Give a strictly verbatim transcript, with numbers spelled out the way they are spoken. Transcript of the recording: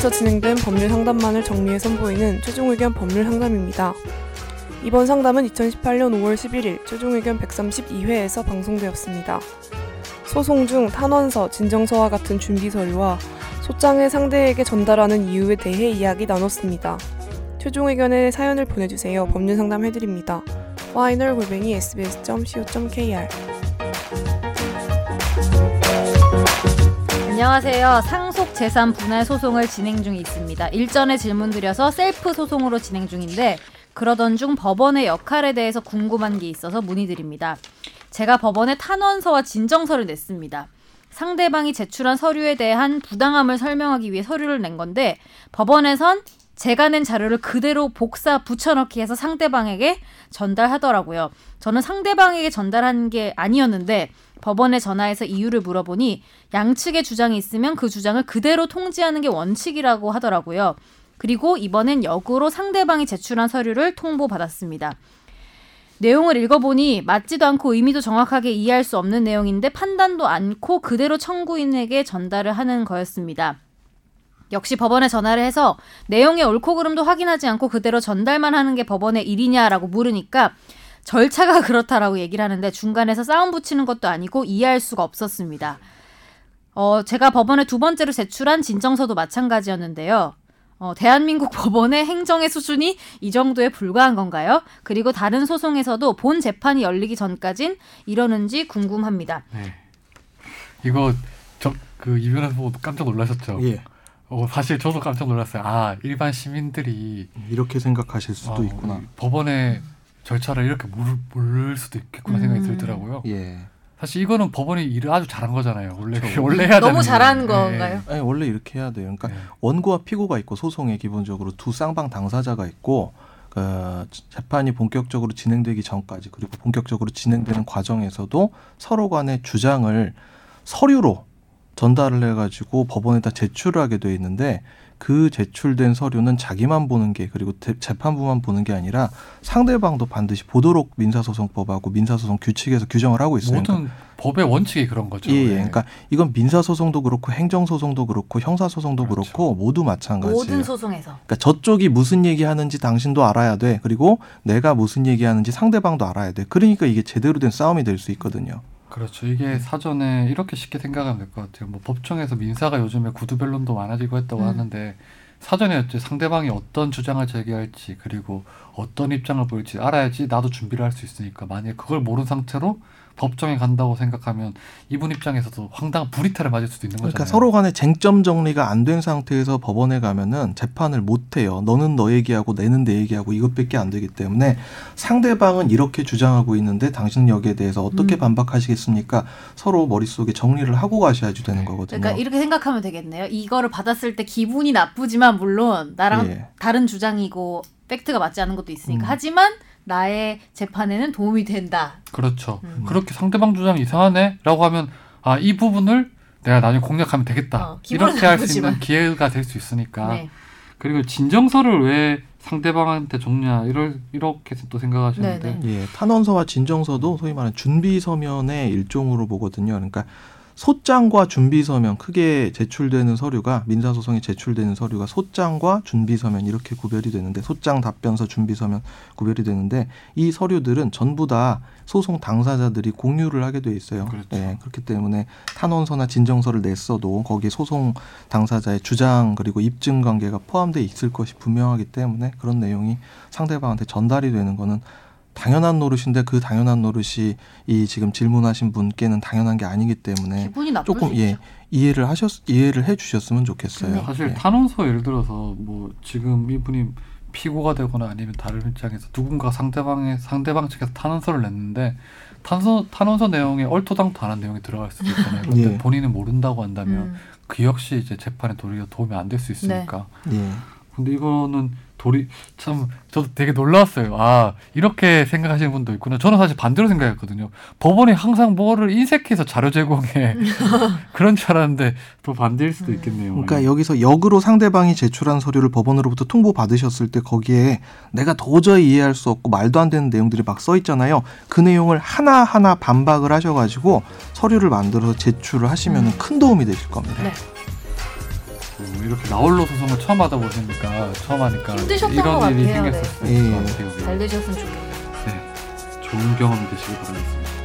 법률사무소에서 진행된 법률 상담만을 정리해 선보이는 최종 의견 법률 상담입니다. 이번 상담은 이천십팔년 오월 십일일 최종 의견 백삼십이회에서 방송되었습니다. 소송 중 탄원서, 진정서와 같은 준비 서류와 소장을 상대에게 전달하는 이유에 대해 이야기 나눴습니다. 최종 의견에 사연을 보내주세요. 법률 상담해드립니다. 와이너 골뱅이 에스비에스 닷 씨오 닷 케이알 안녕하세요. 상속 재산 분할 소송을 진행 중에 있습니다. 일전에 질문드려서 셀프 소송으로 진행 중인데 그러던 중 법원의 역할에 대해서 궁금한 게 있어서 문의드립니다. 제가 법원에 탄원서와 진정서를 냈습니다. 상대방이 제출한 서류에 대한 부당함을 설명하기 위해 서류를 낸 건데 법원에선 제가 낸 자료를 그대로 복사 붙여넣기 해서 상대방에게 전달하더라고요. 저는 상대방에게 전달한 게 아니었는데 법원에 전화해서 이유를 물어보니 양측의 주장이 있으면 그 주장을 그대로 통지하는 게 원칙이라고 하더라고요. 그리고 이번엔 역으로 상대방이 제출한 서류를 통보받았습니다. 내용을 읽어보니 맞지도 않고 의미도 정확하게 이해할 수 없는 내용인데 판단도 않고 그대로 청구인에게 전달을 하는 거였습니다. 역시 법원에 전화를 해서 내용의 옳고 그름도 확인하지 않고 그대로 전달만 하는 게 법원의 일이냐라고 물으니까 절차가 그렇다라고 얘기를 하는데 중간에서 싸움 붙이는 것도 아니고 이해할 수가 없었습니다. 어, 제가 법원에 두 번째로 제출한 진정서도 마찬가지였는데요. 어, 대한민국 법원의 행정의 수준이 이 정도에 불과한 건가요? 그리고 다른 소송에서도 본 재판이 열리기 전까진 이러는지 궁금합니다. 네. 이거 저 그 이 변호사 보고 깜짝 놀라셨죠? 예. 어, 사실 저도 깜짝 놀랐어요. 아, 일반 시민들이 이렇게 생각하실 수도 어, 있구나. 법원의 절차를 이렇게 모를, 모를 수도 있겠구나 음. 생각이 들더라고요. 예. 사실 이거는 법원이 일을 아주 잘한 거잖아요. 원래 그렇죠. 원래 해야 너무 잘한 건가요? 네, 원래 이렇게 해야 돼요. 그러니까 네. 원고와 피고가 있고 소송에 기본적으로 두 쌍방 당사자가 있고 그 재판이 본격적으로 진행되기 전까지 그리고 본격적으로 진행되는 과정에서도 서로 간의 주장을 서류로 전달을 해가지고 법원에다 제출을 하게 돼 있는데 그 제출된 서류는 자기만 보는 게 그리고 대, 재판부만 보는 게 아니라 상대방도 반드시 보도록 민사소송법하고 민사소송 규칙에서 규정을 하고 있어요. 모든 그러니까. 법의 원칙이 그런 거죠. 예, 예. 그러니까 이건 민사소송도 그렇고 행정소송도 그렇고 형사소송도 그렇죠. 그렇고 모두 마찬가지예요. 모든 소송에서. 그러니까 저쪽이 무슨 얘기하는지 당신도 알아야 돼. 그리고 내가 무슨 얘기하는지 상대방도 알아야 돼. 그러니까 이게 제대로 된 싸움이 될 수 있거든요. 그렇죠. 이게 사전에 이렇게 쉽게 생각하면 될 것 같아요. 뭐 법정에서 민사가 요즘에 구두변론도 많아지고 했다고 음. 하는데 사전에 상대방이 어떤 주장을 제기할지 그리고 어떤 입장을 보일지 알아야지 나도 준비를 할 수 있으니까 만약에 그걸 모르는 상태로 법정에 간다고 생각하면 이분 입장에서도 황당한 불이탈을 맞을 수도 있는 거잖아요. 그러니까 서로 간에 쟁점 정리가 안 된 상태에서 법원에 가면은 재판을 못 해요. 너는 너 얘기하고 내는 내 얘기하고 이것밖에 안 되기 때문에 상대방은 이렇게 주장하고 있는데 당신은 여기에 대해서 어떻게 음. 반박하시겠습니까? 서로 머릿속에 정리를 하고 가셔야지 되는 거거든요. 그러니까 이렇게 생각하면 되겠네요. 이거를 받았을 때 기분이 나쁘지만 물론 나랑 예. 다른 주장이고 팩트가 맞지 않은 것도 있으니까 음. 하지만 나의 재판에는 도움이 된다. 그렇죠. 음. 그렇게 상대방 주장이 이상하네? 라고 하면 아, 이 부분을 내가 나중에 공략하면 되겠다. 어, 이렇게 할 수 있는 기회가 될 수 있으니까. 네. 그리고 진정서를 왜 상대방한테 줬냐 이럴, 이렇게 또 생각하시는데 예, 탄원서와 진정서도 소위 말하는 준비서면의 일종으로 보거든요. 그러니까 소장과 준비서면 크게 제출되는 서류가 민사소송에 제출되는 서류가 소장과 준비서면 이렇게 구별이 되는데 소장 답변서 준비서면 구별이 되는데 이 서류들은 전부 다 소송 당사자들이 공유를 하게 돼 있어요. 그렇죠. 네, 그렇기 때문에 탄원서나 진정서를 냈어도 거기에 소송 당사자의 주장 그리고 입증 관계가 포함되어 있을 것이 분명하기 때문에 그런 내용이 상대방한테 전달이 되는 거는 당연한 노릇인데 그 당연한 노릇이 이 지금 질문하신 분께는 당연한 게 아니기 때문에 기분이 나쁠 조금 수 있죠. 예, 이해를 하셨 이해를 해주셨으면 좋겠어요. 네. 사실 예. 탄원서 예를 들어서 뭐 지금 이분이 피고가 되거나 아니면 다른 입장에서 누군가 상대방의 상대방 측에서 탄원서를 냈는데 탄소, 탄원서 내용에 얼토당토 않은 내용이 들어갈 수도 있잖아요. 근데 예. 본인은 모른다고 한다면 음. 그 역시 이제 재판에 도리어 도움이 안 될 수 있으니까. 네. 예. 근데 이거는 도리 참 저도 되게 놀라웠어요. 아 이렇게 생각하시는 분도 있구나. 저는 사실 반대로 생각했거든요. 법원이 항상 뭐를 인색해서 자료 제공해 그런 줄 알았는데 또 반대일 수도 있겠네요. 그러니까 아니. 여기서 역으로 상대방이 제출한 서류를 법원으로부터 통보받으셨을 때 거기에 내가 도저히 이해할 수 없고 말도 안 되는 내용들이 막 써 있잖아요. 그 내용을 하나하나 반박을 하셔가지고 서류를 만들어서 제출을 하시면 큰 도움이 되실 겁니다. 네. 있고 이렇게 나홀로 소송을 처음 받아보시니까 처음 하니까 힘드셨던 이런 것 일이 같아요. 생겼었을 네. 것 같아요. 네. 잘 되셨으면 좋겠어요. 네, 좋은 경험 되시길 바라겠습니다.